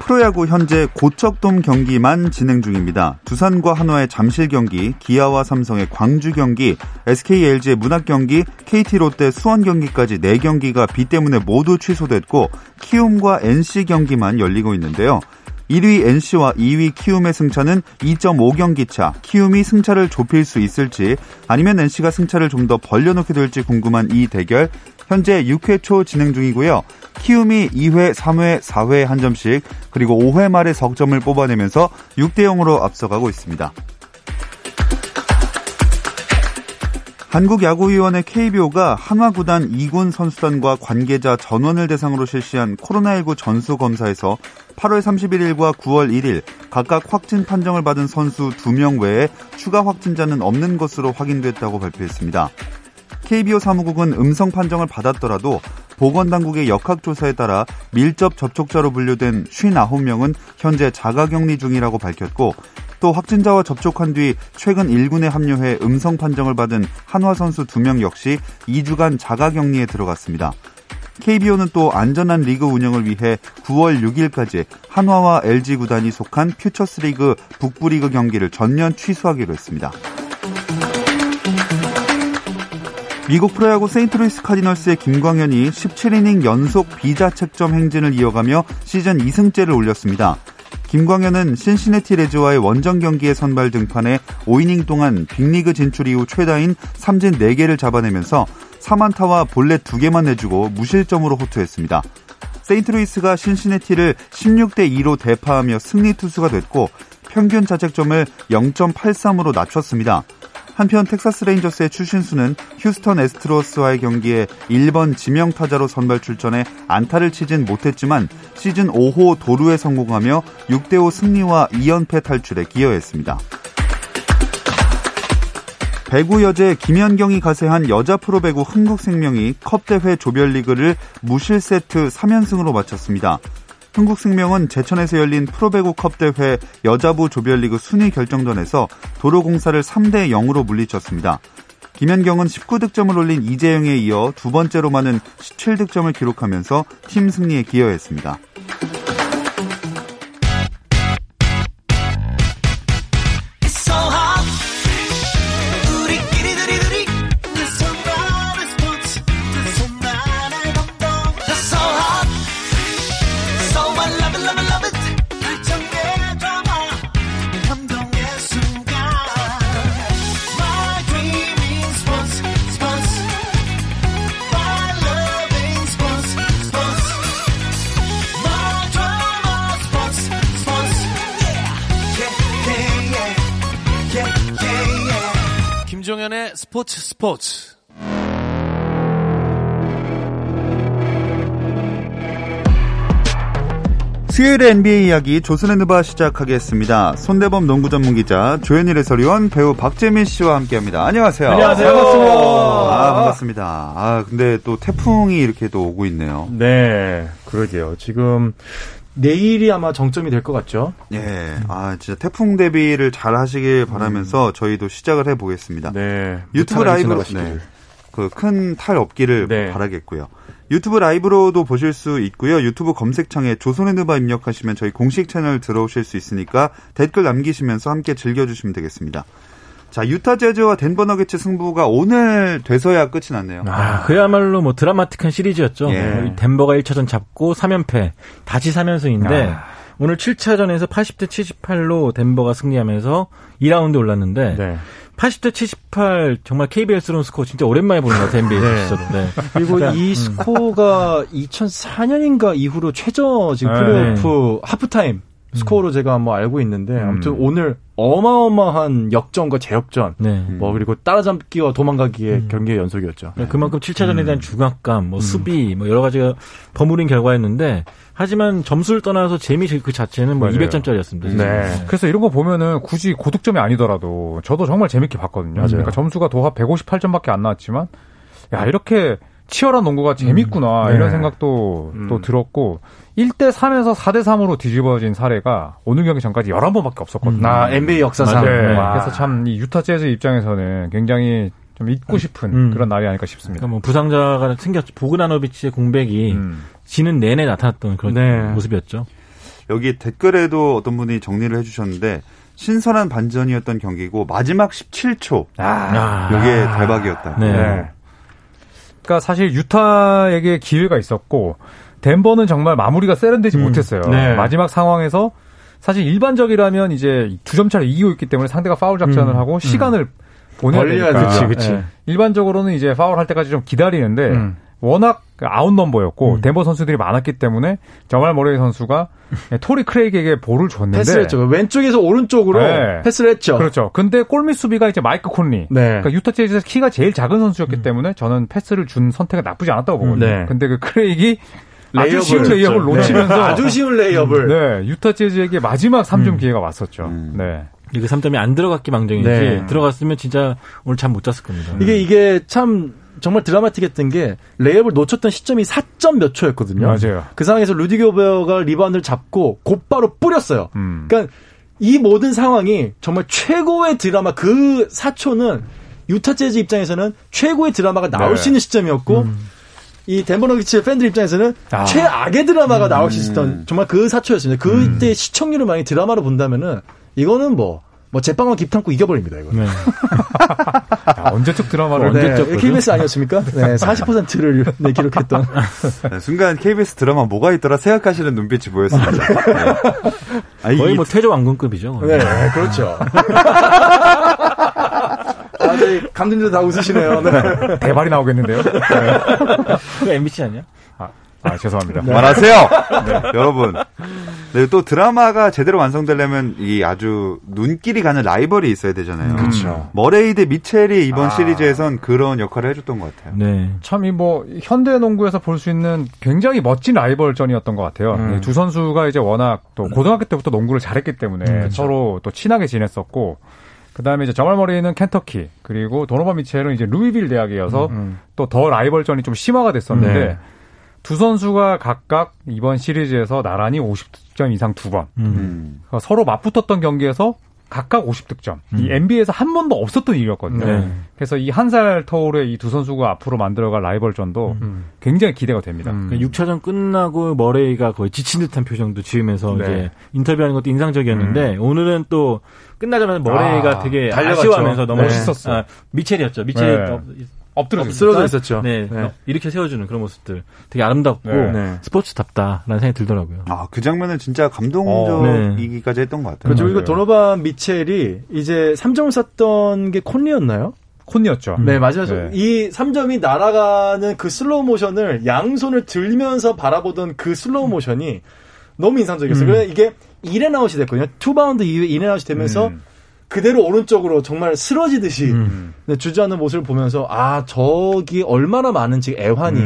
프로야구 현재 고척돔 경기만 진행 중입니다. 두산과 한화의 잠실 경기, 기아와 삼성의 광주 경기, SKLG의 문학 경기, KT 롯데 수원 경기까지 4경기가 비 때문에 모두 취소됐고 키움과 NC 경기만 열리고 있는데요. 1위 NC와 2위 키움의 승차는 2.5경기 차, 키움이 승차를 좁힐 수 있을지 아니면 NC가 승차를 좀 더 벌려놓게 될지 궁금한 이 대결, 현재 6회 초 진행 중이고요. 키움이 2회, 3회, 4회에 한 점씩, 그리고 5회 말에 석점을 뽑아내면서 6대0으로 앞서가고 있습니다. 한국야구위원회 KBO가 한화 구단 2군 선수단과 관계자 전원을 대상으로 실시한 코로나19 전수검사에서 8월 31일과 9월 1일 각각 확진 판정을 받은 선수 2명 외에 추가 확진자는 없는 것으로 확인됐다고 발표했습니다. KBO 사무국은 음성 판정을 받았더라도 보건당국의 역학조사에 따라 밀접 접촉자로 분류된 59명은 현재 자가격리 중이라고 밝혔고, 또 확진자와 접촉한 뒤 최근 1군에 합류해 음성 판정을 받은 한화 선수 2명 역시 2주간 자가격리에 들어갔습니다. KBO는 또 안전한 리그 운영을 위해 9월 6일까지 한화와 LG 구단이 속한 퓨처스리그 북부리그 경기를 전면 취소하기로 했습니다. 미국 프로야구 세인트루이스 카디널스의 김광현이 17이닝 연속 비자책점 행진을 이어가며 시즌 2승째를 올렸습니다. 김광현은 신시내티 레즈와의 원정 경기에 선발 등판해 5이닝 동안 빅리그 진출 이후 최다인 삼진 4개를 잡아내면서 4안타와 볼넷 2개만 내주고 무실점으로 호투했습니다. 세인트루이스가 신시내티를 16대2로 대파하며 승리 투수가 됐고 평균 자책점을 0.83으로 낮췄습니다. 한편 텍사스 레인저스의 추신수는 휴스턴 애스트로스와의 경기에 1번 지명타자로 선발 출전해 안타를 치진 못했지만 시즌 5호 도루에 성공하며 6대5 승리와 2연패 탈출에 기여했습니다. 배구 여제 김연경이 가세한 여자 프로배구 흥국생명이 컵대회 조별리그를 무실세트 3연승으로 마쳤습니다. 흥국생명은 제천에서 열린 프로배구 컵대회 여자부 조별리그 순위 결정전에서 도로공사를 3대0으로 물리쳤습니다. 김연경은 19득점을 올린 이재영에 이어 두 번째로 많은 17득점을 기록하면서 팀 승리에 기여했습니다. 스포츠. 수요일의 NBA 이야기 조선의 누바 시작하겠습니다. 손대범 농구 전문 기자, 조현일 해설위원, 배우 박재민 씨와 함께합니다. 안녕하세요. 안녕하세요. 반갑습니다. 반갑습니다. 근데 또 태풍이 이렇게 또 오고 있네요. 네, 그러게요. 지금 내일이 아마 정점이 될 것 같죠? 네. 진짜 태풍 대비를 잘 하시길 바라면서 저희도 시작을 해보겠습니다. 네. 유튜브 라이브로, 그 큰 탈 없기를 바라겠고요. 유튜브 라이브로도 보실 수 있고요. 유튜브 검색창에 조선의 누바 입력하시면 저희 공식 채널 들어오실 수 있으니까 댓글 남기시면서 함께 즐겨주시면 되겠습니다. 자, 유타 제즈와 덴버 너기츠 승부가 오늘 돼서야 끝이 났네요. 그야말로 뭐 드라마틱한 시리즈였죠. 예. 덴버가 1차전 잡고 3연패, 다시 3연승인데 오늘 7차전에서 80대 78로 덴버가 승리하면서 2라운드에 올랐는데 80대 78, 정말 KBS론 스코어 진짜 오랜만에 보는 것 같아요, NBA에서. 그리고 그러니까, 이 스코어가 2004년인가 이후로 최저 지금 플레이오프 하프타임 스코어로 제가 뭐 알고 있는데 아무튼 오늘 어마어마한 역전과 재역전 네. 뭐 그리고 따라잡기와 도망가기의 경기의 연속이었죠. 네. 그만큼 7차전에 대한 중압감, 뭐 수비, 뭐 여러 가지가 버무린 결과였는데 하지만 점수를 떠나서 재미 그 자체는 뭐 200점짜리였습니다. 네. 네. 그래서 이런 거 보면은 굳이 고득점이 아니더라도 저도 정말 재밌게 봤거든요. 맞아요. 그러니까 점수가 도합 158점밖에 안 나왔지만 야 이렇게 치열한 농구가 재밌구나 네. 이런 생각도 또 들었고 1대3에서 4대3으로 뒤집어진 사례가 오늘 경기 전까지 11번밖에 없었거든요. NBA 역사상. 네. 그래서 참 이 유타 제즈 입장에서는 굉장히 좀 잊고 싶은 그런 날이 아닐까 싶습니다. 그러니까 뭐 부상자가 생겼죠. 보그나노비치의 공백이 지는 내내 나타났던 그런 네. 모습이었죠. 여기 댓글에도 어떤 분이 정리를 해주셨는데 신선한 반전이었던 경기고 마지막 17초 이게 대박이었다. 네. 네. 그러니까 사실 유타에게 기회가 있었고 덴버는 정말 마무리가 세련되지 못했어요. 네. 마지막 상황에서 사실 일반적이라면 이제 2점 차를 이기고 있기 때문에 상대가 파울 작전을 하고 시간을 보내야 되니까. 그치. 네. 일반적으로는 이제 파울할 때까지 좀 기다리는데 워낙 아웃넘버였고 덴버 선수들이 많았기 때문에 자말 머레이 선수가 토리 크레이그에게 볼을 줬는데 패스를 했죠. 왼쪽에서 오른쪽으로 네. 패스를 했죠. 그렇죠. 근데 골밑 수비가 이제 마이크 콘리. 네. 그러니까 유타 제이즈에서 키가 제일 작은 선수였기 때문에 저는 패스를 준 선택은 나쁘지 않았다고 보거든요. 네. 근데 그 크레이그가 아주 쉬운 레이업을 놓치면서 네. 아주 쉬운 레이업을 네. 유타 제이즈에게 마지막 3점 기회가 왔었죠. 네. 이게 3점이 안 들어갔기 망정이지. 네. 들어갔으면 진짜 오늘 잠 못 잤을 겁니다. 이게 참 정말 드라마틱했던 게 레이업을 놓쳤던 시점이 4점 몇 초였거든요. 맞아요. 그 상황에서 루디 교베어가 리바운드를 잡고 곧바로 뿌렸어요. 그러니까 이 모든 상황이 정말 최고의 드라마. 그 4초는 유타 재즈 입장에서는 최고의 드라마가 나올 수 있는 시점이었고 이 덴버 너기츠의 팬들 입장에서는 최악의 드라마가 나올 수 있었던 정말 그 4초였습니다. 그때 시청률을 많이 드라마로 본다면은 이거는 뭐 제빵만 깁 담고 이겨버립니다 이거. 네. 언제적 드라마를 언제적 KBS 아니었습니까? 네, 40%를 네, 기록했던. 네, 순간 KBS 드라마 뭐가 있더라 생각하시는 눈빛이 보였습니다. 네. 거의 뭐 태조 왕건급이죠. 네, 그렇죠. 감독님도 다 웃으시네요. 네. 대발이 나오겠는데요. 네. 그거 MBC 아니야? 죄송합니다. 네. 말하세요! 네. 여러분. 네, 또 드라마가 제대로 완성되려면 이 아주 눈길이 가는 라이벌이 있어야 되잖아요. 그렇죠. 머레이 대 미첼이 이번 시리즈에선 그런 역할을 해줬던 것 같아요. 네. 참 이 뭐 현대 농구에서 볼 수 있는 굉장히 멋진 라이벌전이었던 것 같아요. 두 선수가 이제 워낙 또 고등학교 때부터 농구를 잘했기 때문에 그렇죠. 서로 또 친하게 지냈었고 그다음에 이제 자말 머레이는 켄터키 그리고 도노바 미첼은 이제 루이빌 대학이어서 또 더 라이벌전이 좀 심화가 됐었는데. 네. 두 선수가 각각 이번 시리즈에서 나란히 50득점 이상 두 번. 그러니까 서로 맞붙었던 경기에서 각각 50득점. 이 NBA에서 한 번도 없었던 일이었거든요. 네. 그래서 이 한 살 터울의 이 두 선수가 앞으로 만들어갈 라이벌전도 굉장히 기대가 됩니다. 6차전 끝나고 머레이가 거의 지친 듯한 표정도 지으면서 네. 이제 인터뷰하는 것도 인상적이었는데 오늘은 또 끝나자마자 머레이가 되게 달려갔죠. 아쉬워하면서 너무 멋있었어요. 네. 미첼이었죠. 미첼이 네. 엎드려져 있었죠. 네. 네. 이렇게 세워주는 그런 모습들 되게 아름답고 네. 스포츠답다라는 생각이 들더라고요. 그 장면은 진짜 감동적이기까지 했던 것 같아요. 그렇죠. 그리고 도노반 미첼이 이제 3점을 쐈던 게 콘리였나요? 콘리였죠. 네, 맞아요. 네. 이 3점이 날아가는 그 슬로우 모션을 양손을 들면서 바라보던 그 슬로우 모션이 너무 인상적이었어요. 그래서 이게 인앤아웃이 됐거든요. 투바운드 이후에 인앤아웃이 되면서 그대로 오른쪽으로 정말 쓰러지듯이 주저하는 모습을 보면서 저기 얼마나 많은 지금 애환이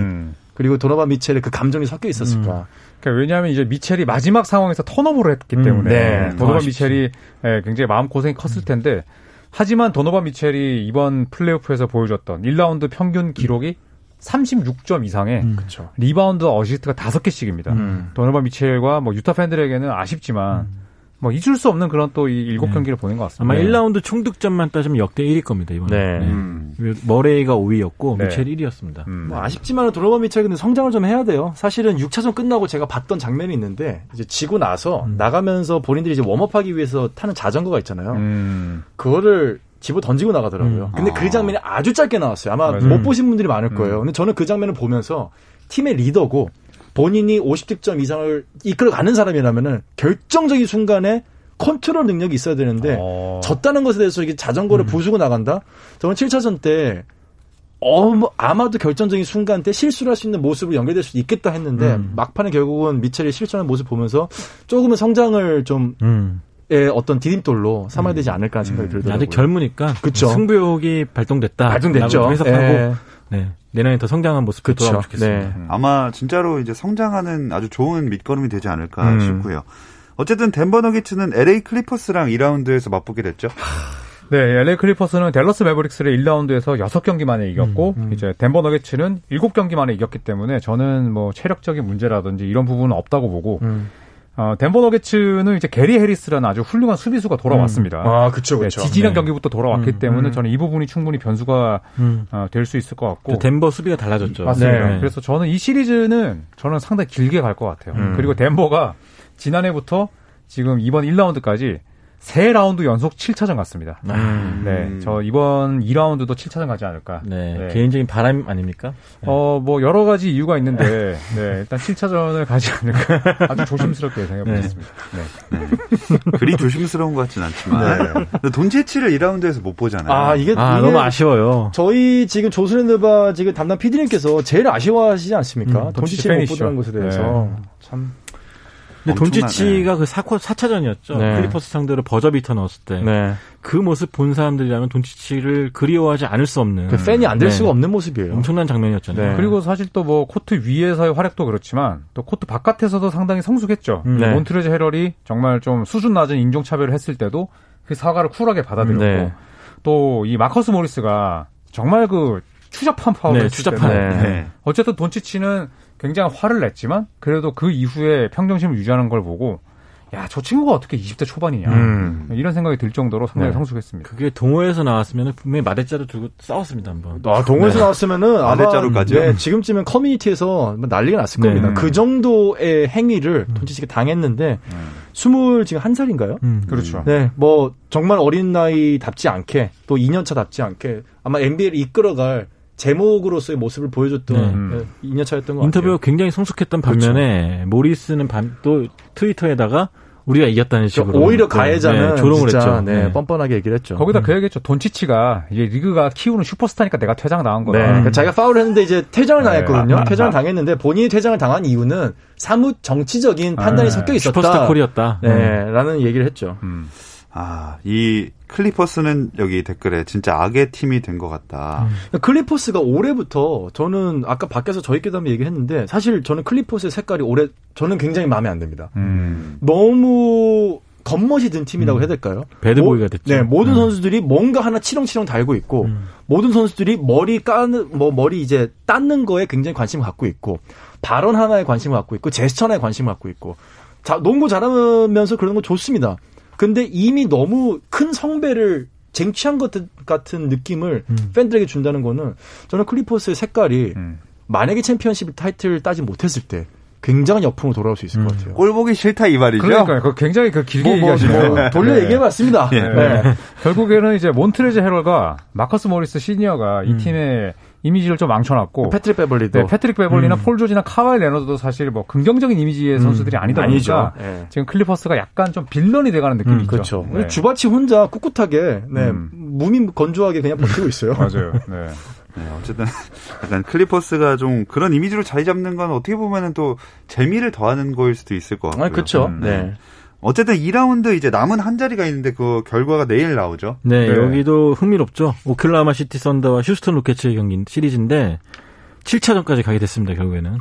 그리고 도노반 미첼의 그 감정이 섞여 있었을까. 그러니까 왜냐하면 이제 미첼이 마지막 상황에서 턴오버를 했기 때문에 도노반 미첼이 굉장히 마음고생이 컸을 텐데 하지만 도노반 미첼이 이번 플레이오프에서 보여줬던 1라운드 평균 기록이 36점 이상에 리바운드 어시스트가 5개씩입니다. 도노반 미첼과 뭐 유타 팬들에게는 아쉽지만 뭐 잊을 수 없는 그런 또 이 7경기를 보낸 것 같습니다. 아마 1라운드 총득점만 따지면 역대 1위일 겁니다. 이번에. 네. 머레이가 5위였고 네. 미첼 1위였습니다. 뭐 아쉽지만 도노반 미첼 근데 성장을 좀 해야 돼요. 사실은 6차전 끝나고 제가 봤던 장면이 있는데 이제 지고 나서 나가면서 본인들이 이제 웜업하기 위해서 타는 자전거가 있잖아요. 그거를 집어 던지고 나가더라고요. 근데 그 장면이 아주 짧게 나왔어요. 아마 못 보신 분들이 많을 거예요. 근데 저는 그 장면을 보면서 팀의 리더고 본인이 50득점 이상을 이끌어가는 사람이라면은 결정적인 순간에 컨트롤 능력이 있어야 되는데 졌다는 것에 대해서 이게 자전거를 부수고 나간다? 저는 7차전 때 아마도 결정적인 순간 때 실수를 할 수 있는 모습으로 연결될 수도 있겠다 했는데 막판에 결국은 미첼이 실수하는 모습 보면서 조금은 성장을 좀 어떤 디딤돌로 삼아야 되지 않을까 생각이 들더라고요. 아직 젊으니까 그쵸? 승부욕이 발동됐다. 발동됐죠. 해석하고 네. 내년에 더 성장한 모습 돌아오면 좋겠습니다. 네. 아마 진짜로 이제 성장하는 아주 좋은 밑거름이 되지 않을까 싶고요. 어쨌든 덴버 너기츠는 LA 클리퍼스랑 2라운드에서 맞붙게 됐죠. 네, LA 클리퍼스는 댈러스 매버릭스를 1라운드에서 6경기 만에 이겼고 이제 덴버 너기츠는 7경기 만에 이겼기 때문에 저는 뭐 체력적인 문제라든지 이런 부분은 없다고 보고 덴버 너기츠는 이제 게리 해리스라는 아주 훌륭한 수비수가 돌아왔습니다. 아, 그렇죠, 그렇죠. 네, 지지난 경기부터 돌아왔기 때문에 저는 이 부분이 충분히 변수가 될 수 있을 것 같고. 덴버 수비가 달라졌죠. 맞습니다. 네. 그래서 저는 이 시리즈는 저는 상당히 길게 갈 것 같아요. 그리고 덴버가 지난해부터 지금 이번 1라운드까지 3라운드 연속 7차전 갔습니다. 네, 저 이번 2라운드도 7차전 가지 않을까. 네, 네. 개인적인 바람 아닙니까? 뭐 여러 가지 이유가 있는데 네, 일단 7차전을 가지 않을까. 아주 조심스럽게 생각해보겠습니다. 네. 네. 네. 그리 조심스러운 것 같진 않지만 네. 돈체치를 2라운드에서 못 보잖아요. 아, 이게 너무 아쉬워요. 저희 지금 조선의 너바 지금 담당 PD님께서 제일 아쉬워하시지 않습니까? 돈체치를 못 보는 것에 대해서 네. 참. 근데 돈치치가 그 4차전이었죠. 네. 클리퍼스 상대로 버저비터 넣었을 때. 네. 그 모습 본 사람들이라면 돈치치를 그리워하지 않을 수 없는. 그 팬이 안 될 네. 수가 없는 모습이에요. 엄청난 장면이었잖아요. 네. 그리고 사실 또 뭐 코트 위에서의 활약도 그렇지만 또 코트 바깥에서도 상당히 성숙했죠. 네. 몬트레즈 헤럴이 정말 좀 수준 낮은 인종차별을 했을 때도 그 사과를 쿨하게 받아들였고 네. 또 이 마커스 모리스가 정말 그 추잡한 파울을 네, 했을 때는 네. 네. 어쨌든 돈치치는 굉장히 화를 냈지만 그래도 그 이후에 평정심을 유지하는 걸 보고 야, 저 친구가 어떻게 20대 초반이냐 이런 생각이 들 정도로 상당히 네. 성숙했습니다. 그게 동호회에서 나왔으면 분명히 마대자루 들고 싸웠습니다. 한번. 아, 동호회에서 네. 나왔으면은 마대자루까지요? 네, 지금쯤엔 커뮤니티에서 난리가 났을 네. 겁니다. 그 정도의 행위를 돈치치가 당했는데 21살인가요? 그렇죠. 네, 뭐 정말 어린 나이답지 않게 또 2년차답지 않게 아마 NBA를 이끌어갈 제목으로서의 모습을 보여줬던 2년차였던 것 같아요. 인터뷰가 굉장히 성숙했던 반면에 그렇죠. 모리스는 또 트위터에다가 우리가 이겼다는 식으로 오히려 가해자는 네, 조롱을 진짜, 했죠. 네, 뻔뻔하게 얘기를 했죠. 거기다 그 얘기했죠. 돈치치가 이제 리그가 키우는 슈퍼스타니까 내가 퇴장 당한 거다. 네. 그러니까 자기가 파울을 했는데 이제 퇴장을 당했거든요. 퇴장을 당했는데 본인이 퇴장을 당한 이유는 사뭇 정치적인 판단이 섞여 있었다. 슈퍼스타 콜이었다. 네, 라는 얘기를 했죠. 아, 이 클리퍼스는 여기 댓글에 진짜 악의 팀이 된 것 같다. 클리퍼스가 올해부터 저는 아까 밖에서 저희 깨담에 얘기했는데 사실 저는 클리퍼스의 색깔이 올해 저는 굉장히 마음에 안 듭니다. 너무 겉멋이 든 팀이라고 해야 될까요? 배드보이가 됐죠. 네, 모든 선수들이 뭔가 하나 치렁치렁 달고 있고 모든 선수들이 머리 이제 닦는 거에 굉장히 관심을 갖고 있고 발언 하나에 관심을 갖고 있고 제스처 하나에 관심을 갖고 있고 농구 잘하면서 그러는 거 좋습니다. 근데 이미 너무 큰 성배를 쟁취한 것 같은 느낌을 팬들에게 준다는 거는 저는 클리퍼스의 색깔이 만약에 챔피언십 타이틀을 따지 못했을 때 굉장히 옆으로 돌아올 수 있을 것 같아요. 꼴 보기 싫다 이 말이죠. 그러니까요. 굉장히 그 길게 얘기하시네요. 돌려 네. 얘기해봤습니다. 네. 네. 네. 결국에는 이제 몬트레즈 헤럴과 마커스 모리스 시니어가 이 팀의 이미지를 좀 망쳐놨고 패트릭 베벌리도 네, 패트릭 베벌리나 폴 조지나 카와이 레너드도 사실 뭐 긍정적인 이미지의 선수들이 아니다 보니까 네. 지금 클리퍼스가 약간 좀 빌런이 돼가는 느낌이 있죠. 그렇죠. 네. 주바치 혼자 꿋꿋하게 네, 몸이 건조하게 그냥 버티고 있어요. 맞아요. 네. 네, 어쨌든 약간 클리퍼스가 좀 그런 이미지로 자리 잡는 건 어떻게 보면은 또 재미를 더하는 거일 수도 있을 것 같고요. 아, 그렇죠. 네. 어쨌든 2라운드 이제 남은 한 자리가 있는데 그 결과가 내일 나오죠. 네, 네. 여기도 흥미롭죠. 오클라호마 시티 선더와 휴스턴 로켓츠의 경기 시리즈인데 7차전까지 가게 됐습니다. 결국에는.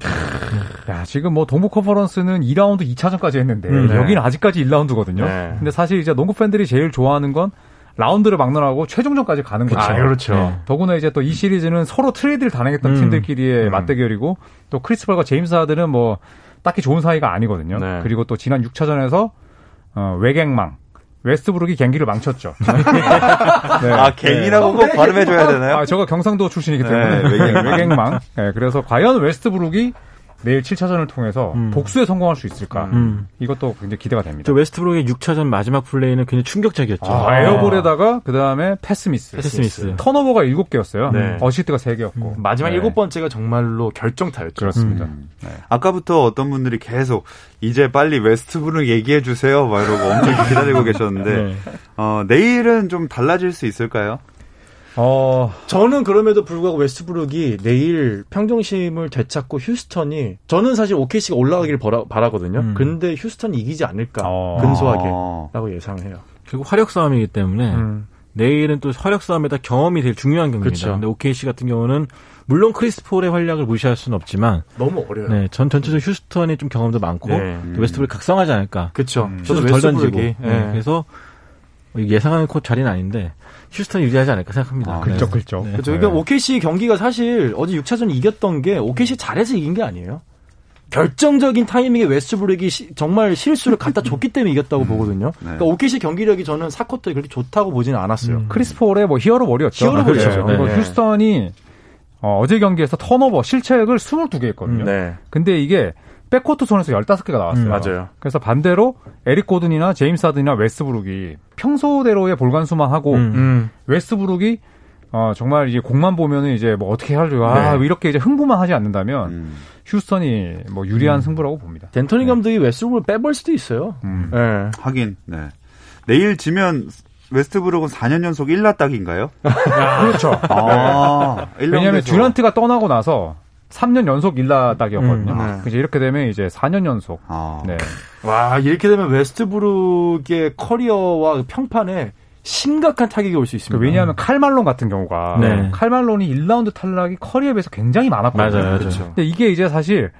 야, 지금 뭐 동부 컨퍼런스는 2라운드 2차전까지 했는데 네. 여기는 아직까지 1라운드거든요. 네. 근데 사실 이제 농구 팬들이 제일 좋아하는 건 라운드를 막론하고 최종전까지 가는 거죠. 아, 그렇죠. 네. 더구나 이제 또 이 시리즈는 서로 트레이드를 단행했던 팀들끼리의 맞대결이고 또 크리스 볼과 제임스 하든은 뭐 딱히 좋은 사이가 아니거든요. 네. 그리고 또 지난 6차전에서 외갱망 웨스트브룩이 갱기를 망쳤죠. 네. 아, 갱이라고 꼭 발음해줘야 되나요? 아, 저거 경상도 출신이기 때문에 네, 외갱망. 네, 그래서 과연 웨스트브룩이 내일 7차전을 통해서 복수에 성공할 수 있을까? 이것도 굉장히 기대가 됩니다. 저 웨스트브룩의 6차전 마지막 플레이는 굉장히 충격적이었죠. 아, 에어볼에다가 그다음에 패스미스. 턴오버가 7개였어요. 네. 어시스트가 3개였고. 마지막 네. 7번째가 정말로 결정타였죠. 그렇습니다. 네. 아까부터 어떤 분들이 계속 이제 빨리 웨스트브룩 얘기해 주세요. 막 이러고 엄청 기다리고 계셨는데 네. 내일은 좀 달라질 수 있을까요? 저는 그럼에도 불구하고 웨스트브룩이 내일 평정심을 되찾고 휴스턴이, 저는 사실 OKC가 올라가길 바라거든요. 근데 휴스턴이 이기지 않을까, 근소하게 라고 예상해요. 결국 화력 싸움이기 때문에 내일은 또 화력 싸움에다 경험이 제일 중요한 경기입니다. 그쵸. 근데 OKC 같은 경우는 물론 크리스 폴의 활약을 무시할 수는 없지만 너무 어려요. 네, 전체적으로 휴스턴이 좀 경험도 많고 또 웨스트브룩 각성하지 않을까. 그렇죠. 저도 덜 던지고. 네. 네. 그래서 예상하는 코 자리는 아닌데 휴스턴이 유리하지 않을까 생각합니다. 글쩍글쩍. 그렇죠. 그러니까 OKC 경기가 사실 어제 6차전 이겼던 게 OKC 잘해서 이긴 게 아니에요. 결정적인 타이밍에 웨스트브룩이 정말 실수를 갖다 줬기 때문에 이겼다고 보거든요. 네. 그러니까 OKC 경기력이 저는 4쿼터에 그렇게 좋다고 보지는 않았어요. 크리스 폴의 히어로볼이었죠. 히어로볼이죠. 네. 네. 휴스턴이 어제 경기에서 턴오버 실책을 22개 했거든요. 네. 근데 이게 백코트 손에서 15개가 나왔어요. 맞아요. 그래서 반대로 에릭 고든이나 제임스 하든이나 웨스트브룩이 평소대로의 볼관수만 하고 웨스트브룩이 정말 이제 공만 보면은 이제 뭐 어떻게 하려고 이렇게 이제 흥부만 하지 않는다면 휴스턴이 뭐 유리한 승부라고 봅니다. 덴토니 감독이 웨스트브룩을 빼볼 수도 있어요. 네. 하긴. 네. 내일 지면 웨스트브룩은 4년 연속 1라 딱인가요? 그렇죠. 왜냐하면 듀란트가 떠나고 나서 3년 연속 1라 딱이었거든요. 이제 이렇게 되면 이제 4년 연속. 네. 와, 이렇게 되면 웨스트브룩의 커리어와 평판에 심각한 타격이 올 수 있습니다. 왜냐하면 칼말론 같은 경우가 칼말론이 1라운드 탈락이 커리어에 비해서 굉장히 많았거든요. 맞아요. 그렇죠. 근데 이게 이제 사실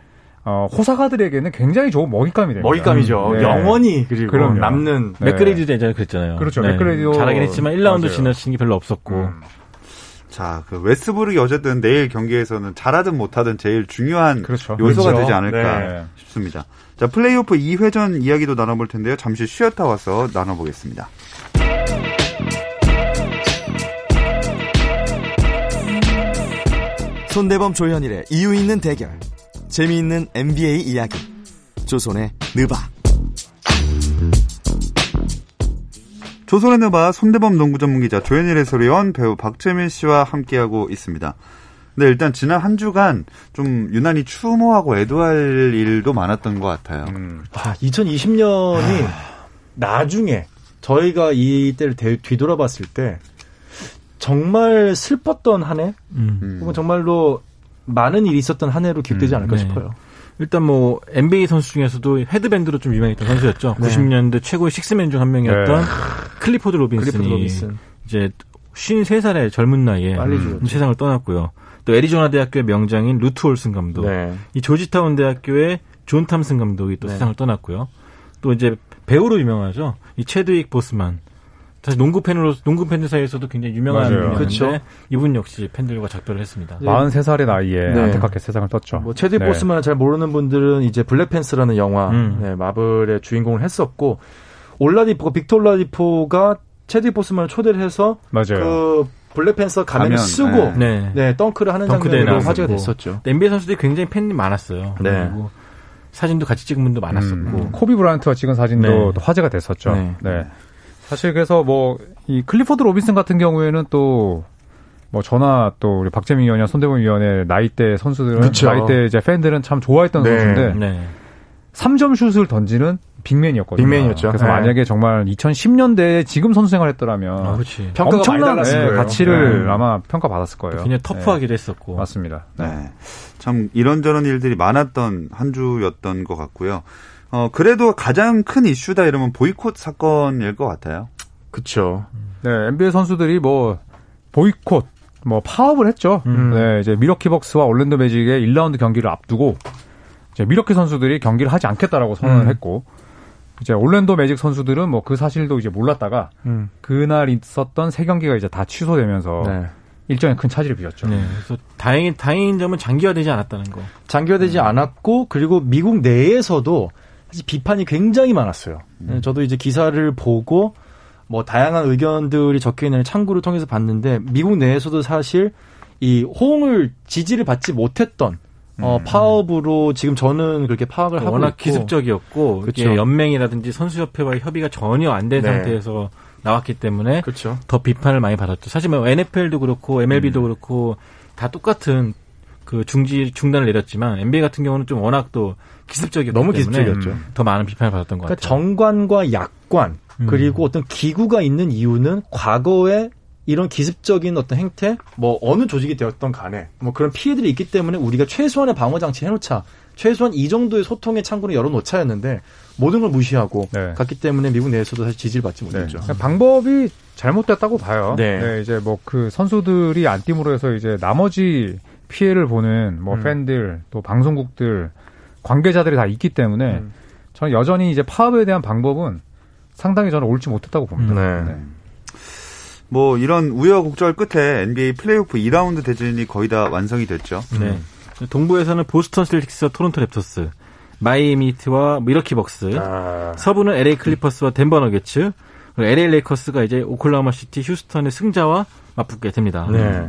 호사가들에게는 굉장히 좋은 먹잇감이 됩니다. 먹잇감이죠. 네. 영원히 그리고 그럼요. 남는. 맥그레이드도 예전에 그랬잖아요. 그렇죠. 네. 맥그레이드도 잘하긴 했지만 1라운드 지나친 게 별로 없었고. 자, 그 웨스트브룩이 어쨌든 내일 경기에서는 잘하든 못하든 제일 중요한 요소가 되지 않을까 싶습니다. 자, 플레이오프 2회전 이야기도 나눠볼 텐데요. 잠시 쉬었다 와서 나눠보겠습니다. 손대범 조현일의 이유 있는 대결. 재미있는 NBA 이야기. 조선의 느바. 조선의 느바, 손대범 농구 전문기자 조현일 해설위원, 배우 박재민 씨와 함께하고 있습니다. 네, 일단 지난 한 주간 좀 유난히 추모하고 애도할 일도 많았던 것 같아요. 2020년이 나중에 저희가 이때를 뒤돌아봤을 때 정말 슬펐던 한 해, 혹은 정말로 많은 일이 있었던 한 해로 기억되지 않을까 싶어요. 일단 뭐 NBA 선수 중에서도 헤드밴드로 좀 유명했던 선수였죠. 90년대 최고의 식스맨 중 한 명이었던 클리포드 로빈슨. 이제 53살의 젊은 나이에 세상을 떠났고요. 또 애리조나 대학교의 명장인 루트홀슨 감독, 이 조지타운 대학교의 존 톰슨 감독이 또 세상을 떠났고요. 또 이제 배우로 유명하죠. 이 채드윅 보스만. 사실 농구 팬들 사이에서도 굉장히 유명한 분인데 이분 역시 팬들과 작별을 했습니다. 43살의 나이에 안타깝게 세상을 떴죠. 뭐 채드윅 보스만을 잘 모르는 분들은 이제 블랙팬스라는 영화 마블의 주인공을 했었고, 빅토 올라디포가 채드윅 보스만을 초대를 해서 그 블랙팬서 가면을 쓰고 덩크를 하는 장면으로 화제가 됐었죠. NBA 선수들이 굉장히 팬이 많았어요. 그리고 사진도 같이 찍은 분도 많았었고 코비 브라이언트와 찍은 사진도 또 화제가 됐었죠. 네. 사실 그래서 뭐 이 클리포드 로빈슨 같은 경우에는 또 뭐 저나 또 우리 박재민 위원이나 손대범 위원의 나이대 선수들은 나이대 이제 팬들은 참 좋아했던 선수인데 3점 슛을 던지는 빅맨이었거든요. 빅맨이었죠. 그래서 만약에 정말 2010년대에 지금 선수 생활했더라면 엄청난 가치를 아마 평가받았을 거예요. 그냥 터프하기도 했었고. 맞습니다. 네. 참 이런저런 일들이 많았던 한 주였던 것 같고요. 그래도 가장 큰 이슈다 이러면 보이콧 사건일 것 같아요. 그렇죠. 네, NBA 선수들이 뭐 보이콧, 뭐 파업을 했죠. 네, 이제 밀워키 벅스와 올랜도 매직의 1라운드 경기를 앞두고 이제 밀워키 선수들이 경기를 하지 않겠다라고 선언을 했고, 이제 올랜도 매직 선수들은 뭐 그 사실도 이제 몰랐다가 그날 있었던 세 경기가 이제 다 취소되면서. 일정에 큰 차질을 빚었죠. 네, 그래서 다행인 점은 장기화되지 않았다는 거. 장기화되지 않았고, 그리고 미국 내에서도 사실 비판이 굉장히 많았어요. 저도 이제 기사를 보고 뭐 다양한 의견들이 적혀 있는 창구를 통해서 봤는데, 미국 내에서도 사실 이 호응을 지지를 받지 못했던 파업으로 지금 저는 그렇게 파악을 하고 있고, 워낙 기습적이었고 이게 연맹이라든지 선수협회와의 협의가 전혀 안 된 상태에서 나왔기 때문에 더 비판을 많이 받았죠. 사실 뭐 NFL도 그렇고 MLB도 그렇고 다 똑같은 그 중단을 내렸지만 NBA 같은 경우는 좀 워낙 또 기습적이었기 때문에 기습적이었죠. 더 많은 비판을 받았던 것 같아요. 정관과 약관 그리고 어떤 기구가 있는 이유는 과거에 이런 기습적인 어떤 행태, 뭐 어느 조직이 되었던 간에 뭐 그런 피해들이 있기 때문에 우리가 최소한의 방어 장치 해놓자, 최소한 이 정도의 소통의 창구를 열어놓자였는데 모든 걸 무시하고 네. 갔기 때문에 미국 내에서도 사실 지지를 받지 못했죠. 네. 방법이 잘못됐다고 봐요. 네. 네, 이제 뭐 그 선수들이 안 뛴으로 해서 이제 나머지 피해를 보는 뭐 팬들 또 방송국들 관계자들이 다 있기 때문에 저는 여전히 이제 파업에 대한 방법은 상당히 저는 옳지 못했다고 봅니다. 네. 네. 뭐 이런 우여곡절 끝에 NBA 플레이오프 2라운드 대진이 거의 다 완성이 됐죠. 네. 동부에서는 보스턴 셀틱스와 토론토 랩터스, 마이애미 히트와 밀워키 벅스, 서부는 LA 클리퍼스와 덴버 너기츠, LA 레이커스가 이제 오클라호마 시티 휴스턴의 승자와 맞붙게 됩니다. 네.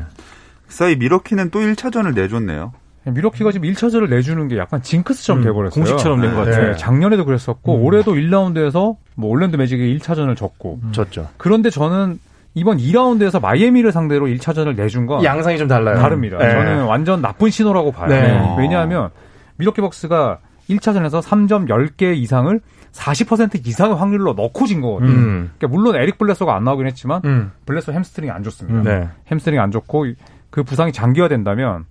그 사이 밀워키는 또 1차전을 내줬네요. 밀워키가 지금 1차전을 내주는 게 약간 징크스처럼 돼버렸어요. 공식처럼 된 것 같아요. 네. 작년에도 그랬었고 올해도 1라운드에서 뭐 올랜드 매직이 1차전을 졌고 졌죠. 그런데 저는 이번 2라운드에서 마이애미를 상대로 1차전을 내준 건 양상이 좀 달라요. 다릅니다. 네. 저는 완전 나쁜 신호라고 봐요. 네. 왜냐하면 밀워키 벅스가 1차전에서 3점 10개 이상을 40% 이상의 확률로 넣고 진 거거든요. 그러니까 물론 에릭 블레소가 안 나오긴 했지만 블레소 햄스트링이 안 좋습니다. 네. 햄스트링이 안 좋고 그 부상이 장기화된다면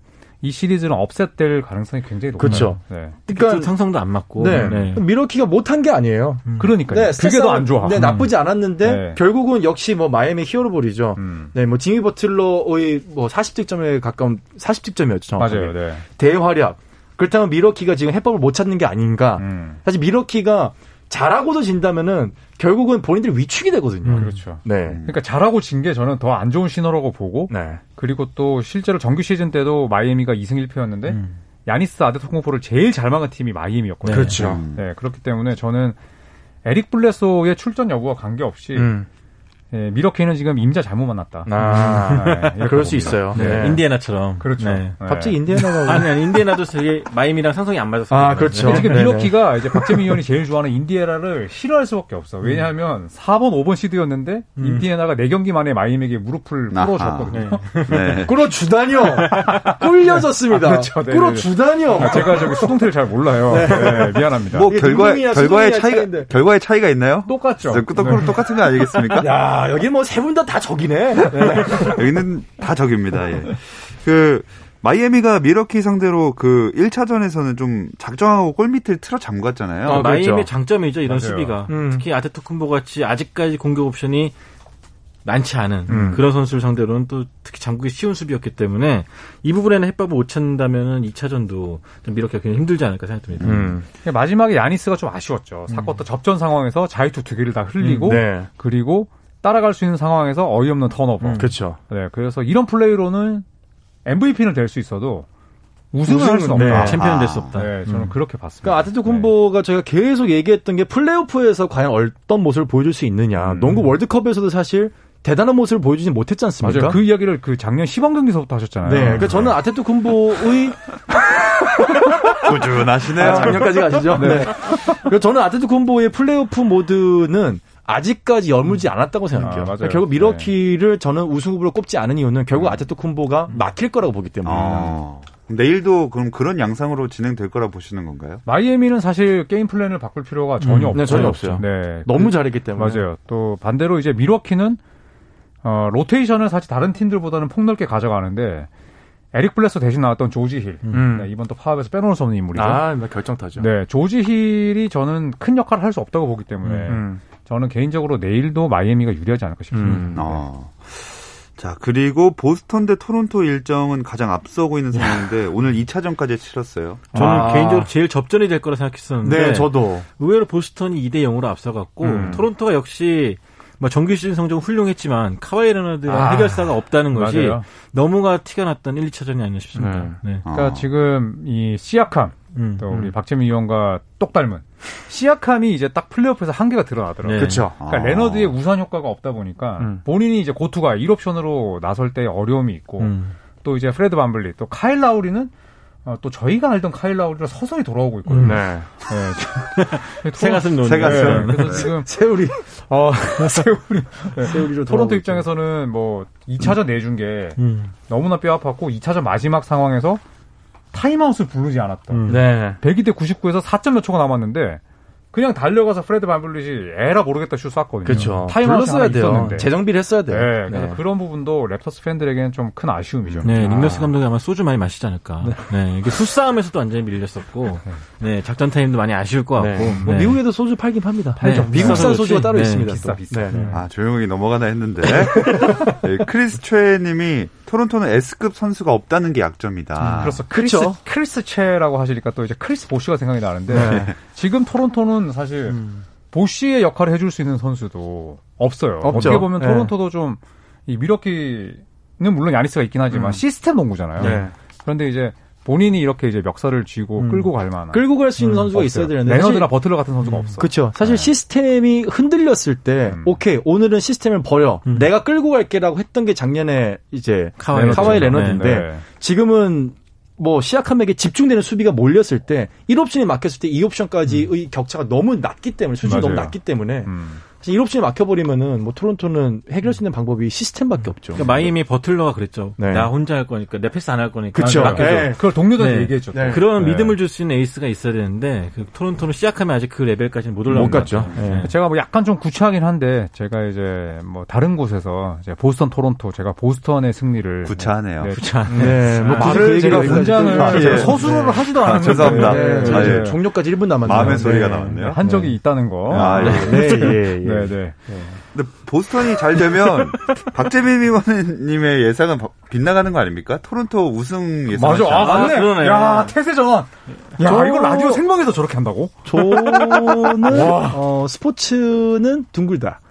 이 시리즈는 업셋될 가능성이 굉장히 높아요. 그렇죠. 네. 그러니까 상성도 안 맞고. 네. 네. 밀워키가 못한 게 아니에요. 그러니까요. 네, 그게 더 안 좋아. 네, 나쁘지 않았는데 네. 결국은 역시 뭐 마이애미 히어로볼이죠. 네, 뭐 지미 버틀러의 뭐 40득점에 가까운 40득점이었죠. 정확하게. 맞아요. 네. 대활약. 그렇다면 밀워키가 지금 해법을 못 찾는 게 아닌가. 사실 밀워키가 잘하고도 진다면은 결국은 본인들이 위축이 되거든요. 그렇죠. 네. 그러니까 잘하고 진 게 저는 더 안 좋은 신호라고 보고, 네. 그리고 또 실제로 정규 시즌 때도 마이애미가 2승 1패였는데 야니스 아데토쿤보를 제일 잘 막은 팀이 마이애미였거든요. 그렇죠. 네, 그렇기 때문에 저는 에릭 블레소의 출전 여부와 관계없이 예, 밀워키는 지금 임자 잘못 만났다. 네, 그럴 수 있어요. 네. 인디애나처럼. 그렇죠. 네. 갑자기 인디애나가 아니 인디애나도 되게 마이애미랑 상성이 안 맞아서. 아 그렇죠. 네. 지금 밀워키가 이제 박재민 의원이 제일 좋아하는 인디애나를 싫어할 수밖에 없어. 왜냐하면 4번, 5번 시드였는데 인디애나가 4경기 만에 마이애미에게 무릎을 꿇어줬거든요. 네. 네. 꿇어주다니요. 꿀려졌습니다. 아, 그렇죠. 네. 꿇어주다니요. 아, 제가 저기 수동태를 잘 몰라요. 네. 네. 미안합니다. 뭐 결과의 차이가 있나요? 똑같죠. 똑같은 거 아니겠습니까? 야. 아, 여기 뭐 세 분 다 적이네. 네. 여기는 다 적입니다. 예. 마이애미가 밀워키 상대로 1차전에서는 좀 작정하고 골밑을 틀어 잠갔잖아요. 아, 마이애미의 그렇죠. 장점이죠, 이런 맞아요. 수비가. 특히 아데토쿤보 같이 아직까지 공격 옵션이 많지 않은 그런 선수를 상대로는 또 특히 잠그기 쉬운 수비였기 때문에 이 부분에는 해법을 못 찾는다면 2차전도 좀 밀워키가 굉장히 힘들지 않을까 생각됩니다. 마지막에 야니스가 좀 아쉬웠죠. 4쿼터 접전 상황에서 자유투 2개를 다 흘리고 네. 그리고 따라갈 수 있는 상황에서 어이없는 턴오버. 그렇죠. 네, 그래서 이런 플레이로는 MVP는 될 수 있어도 우승을 할 수는 없다. 네. 챔피언 될 수 없다. 네, 저는 그렇게 봤습니다. 그러니까 아데토쿤보가 네. 저희가 계속 얘기했던 게 플레이오프에서 과연 어떤 모습을 보여줄 수 있느냐. 농구 월드컵에서도 사실 대단한 모습을 보여주지 못했지 않습니까? 맞아요. 그 이야기를 작년 시범 경기서부터 하셨잖아요. 네, 그러니까 저는 아데토쿤보의 꾸준하시네요. 아, 작년까지 가시죠. 네. 네. 그러니까 저는 아데토쿤보의 플레이오프 모드는 아직까지 열물지 않았다고 생각해요. 아, 결국 밀워키를 네. 저는 우승 후보로 꼽지 않은 이유는 결국 아데토쿤보가 막힐 거라고 보기 때문입니다. 아, 내일도 그럼 그런 양상으로 진행될 거라 보시는 건가요? 마이애미는 사실 게임 플랜을 바꿀 필요가 전혀 없어요. 네, 전혀 없어요. 네, 너무 잘했기 때문에. 맞아요. 또 반대로 이제 밀워키는 로테이션을 사실 다른 팀들보다는 폭넓게 가져가는데 에릭 블레소 대신 나왔던 조지 힐. 네, 이번 또 파업에서 빼놓을 수 없는 인물이죠. 아, 결정타죠. 네, 조지 힐이 저는 큰 역할을 할 수 없다고 보기 때문에 저는 개인적으로 내일도 마이애미가 유리하지 않을까 싶습니다. 네. 자, 그리고 보스턴 대 토론토 일정은 가장 앞서고 있는 상황인데 오늘 2차전까지 치렀어요. 저는 개인적으로 제일 접전이 될 거라 생각했었는데 네, 저도. 의외로 보스턴이 2-0으로 앞서갔고 토론토가 역시 정규 시즌 성적은 훌륭했지만 카와이 레너드의 해결사가 없다는 것이 맞아요. 너무나 티가 났던 1, 2차전이 아니었나 싶습니다. 네. 그러니까 지금 이 시약함 또 우리 박재민 의원과 똑 닮은 시약함이 이제 딱 플레이오프에서 한계가 드러나더라고요. 네. 그렇죠. 그러니까 레너드의 우산 효과가 없다 보니까 본인이 이제 고투가 1옵션으로 나설 때 어려움이 있고 또 이제 프레드 반블릿 또 카일 라우리는 또 저희가 알던 카일 라우리가 서서히 돌아오고 있거든요. 네. 새가슴 논. 새가슴. 그래서 지금 새우리. 새우리. 네. 새우리로 토론토 입장에서는 뭐 2차전 내준 게 너무나 뼈아팠고 2차전 마지막 상황에서 타임아웃을 부르지 않았다. 네. 102대 99에서 4점 몇 초가 남았는데 그냥 달려가서 프레드 반블릿이 에라 모르겠다 슛 쐈거든요. 그렇죠. 타임아웃 써야 돼요. 있었는데. 재정비를 했어야 돼요. 네, 그래서 네. 그런 부분도 랩터스 팬들에게는 좀 큰 아쉬움이죠. 네, 닉노스 감독이 아마 소주 많이 마시지 않을까. 네, 네 이게 슛싸움에서도 완전히 밀렸었고, 네 작전 타임도 많이 아쉬울 것 같고. 네. 뭐 네. 미국에도 소주 팔긴 팝니다. 팔죠. 네. 미국산 소주가 따로 네. 있습니다. 비싸. 네. 네. 아 조용히 넘어가나 했는데 네, 크리스 최님이 토론토는 S급 선수가 없다는 게 약점이다. 그래서 크리스 체라고 하시니까 또 이제 크리스 보쉬가 생각이 나는데 네. 지금 토론토는 사실 보쉬의 역할을 해줄 수 있는 선수도 없어요. 없죠. 어떻게 보면 토론토도 네. 좀 이 밀워키는 물론 야니스가 있긴 하지만 시스템 농구잖아요. 네. 그런데 이제 본인이 이렇게 이제 멱살을 쥐고 끌고 갈 만한 끌고 갈 수 있는 선수가 없어요. 있어야 되는데 레너드나 버틀러 같은 선수가 없어. 그렇죠. 사실 네. 시스템이 흔들렸을 때 오케이 오늘은 시스템을 버려 내가 끌고 갈게라고 했던 게 작년에 이제 카와이 레너드인데 네. 지금은 뭐 시약함에게 집중되는 수비가 몰렸을 때 1옵션이 막혔을 때 2옵션까지의 격차가 너무 낮기 때문에 수준이 맞아요. 너무 낮기 때문에. 1옵션이 막혀버리면은, 뭐, 토론토는 해결할 수 있는 방법이 시스템밖에 없죠. 그러니까 마이애미 버틀러가 그랬죠. 네. 나 혼자 할 거니까, 내 패스 안 할 거니까. 그쵸. 네. 그걸 동료들한테 네. 얘기했죠. 네. 그런 네. 믿음을 줄 수 있는 에이스가 있어야 되는데, 그 토론토는 시작하면 아직 그 레벨까지는 못 올라온 것 같죠. 네. 제가 뭐 약간 좀 구차하긴 한데, 제가 이제 뭐 다른 곳에서, 이제 보스턴 토론토, 제가 보스턴의 승리를. 구차하네요. 뭐, 네. 구차하네요. 네. 뭐, 말을 제가 굉장히 서술어를 하지도 않았는데. 죄송합니다. 네. 네. 아, 예. 종료까지 1분 남았네요. 마음의 소리가 나왔네요. 한 적이 있다는 거. 아, 예. 네네. 근데 보스턴이 잘 되면 박재민 의원님의 예상은 빗나가는 거 아닙니까? 토론토 우승 예상. 맞아. 아 맞네. 그러네. 야 태세 전환. 야 이거 라디오 생방에서 저렇게 한다고? 저는 스포츠는 둥글다.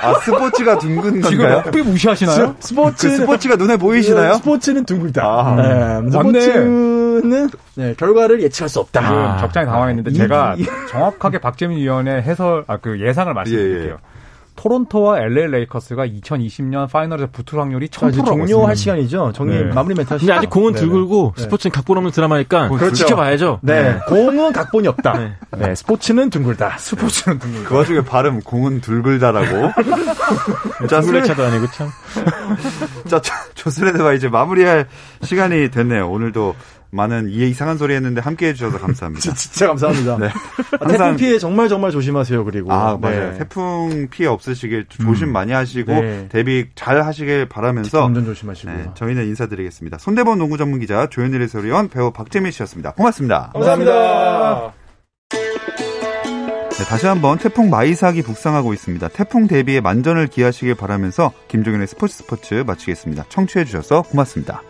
아, 스포츠가 둥근 건가요? 지금 어떻게 무시하시나요? 스포츠가 눈에 보이시나요? 스포츠는 둥글다. 아, 네. 스포츠는 네, 결과를 예측할 수 없다. 아, 적당히 당황했는데 제가 정확하게 박재민 위원의 해설, 그 예상을 말씀드릴게요. 예. 토론토와 LA 레이커스가 2020년 파이널에서 붙을 확률이 1000%라고 종료할 시간이죠. 정리 네. 마무리 멘트. 근데 아직 공은 들고 스포츠는 각본 없는 드라마니까 그렇죠. 지켜봐야죠. 네. 네. 공은 각본이 없다. 네. 네. 스포츠는 둥글다. 스포츠는 둥글다. 그 와중에 발음 공은 둥글다라고. 자, 술래차도 아니고 참. 자, 조슬레드와 이제 마무리할 시간이 됐네요. 오늘도 많은 이상한 소리 했는데 함께해 주셔서 감사합니다. 진짜 감사합니다. 네. 태풍 피해 정말 조심하세요. 그리고 맞아요. 네. 태풍 피해 없으시길 조심 많이 하시고 네. 대비 잘 하시길 바라면서 운전 조심하시고요. 네. 저희는 인사드리겠습니다. 손대범 농구 전문 기자 조현일 해설위원 배우 박재민 씨였습니다. 고맙습니다. 감사합니다. 네, 다시 한번 태풍 마이삭이 북상하고 있습니다. 태풍 대비에 만전을 기하시길 바라면서 김종현의 스포츠 마치겠습니다. 청취해 주셔서 고맙습니다.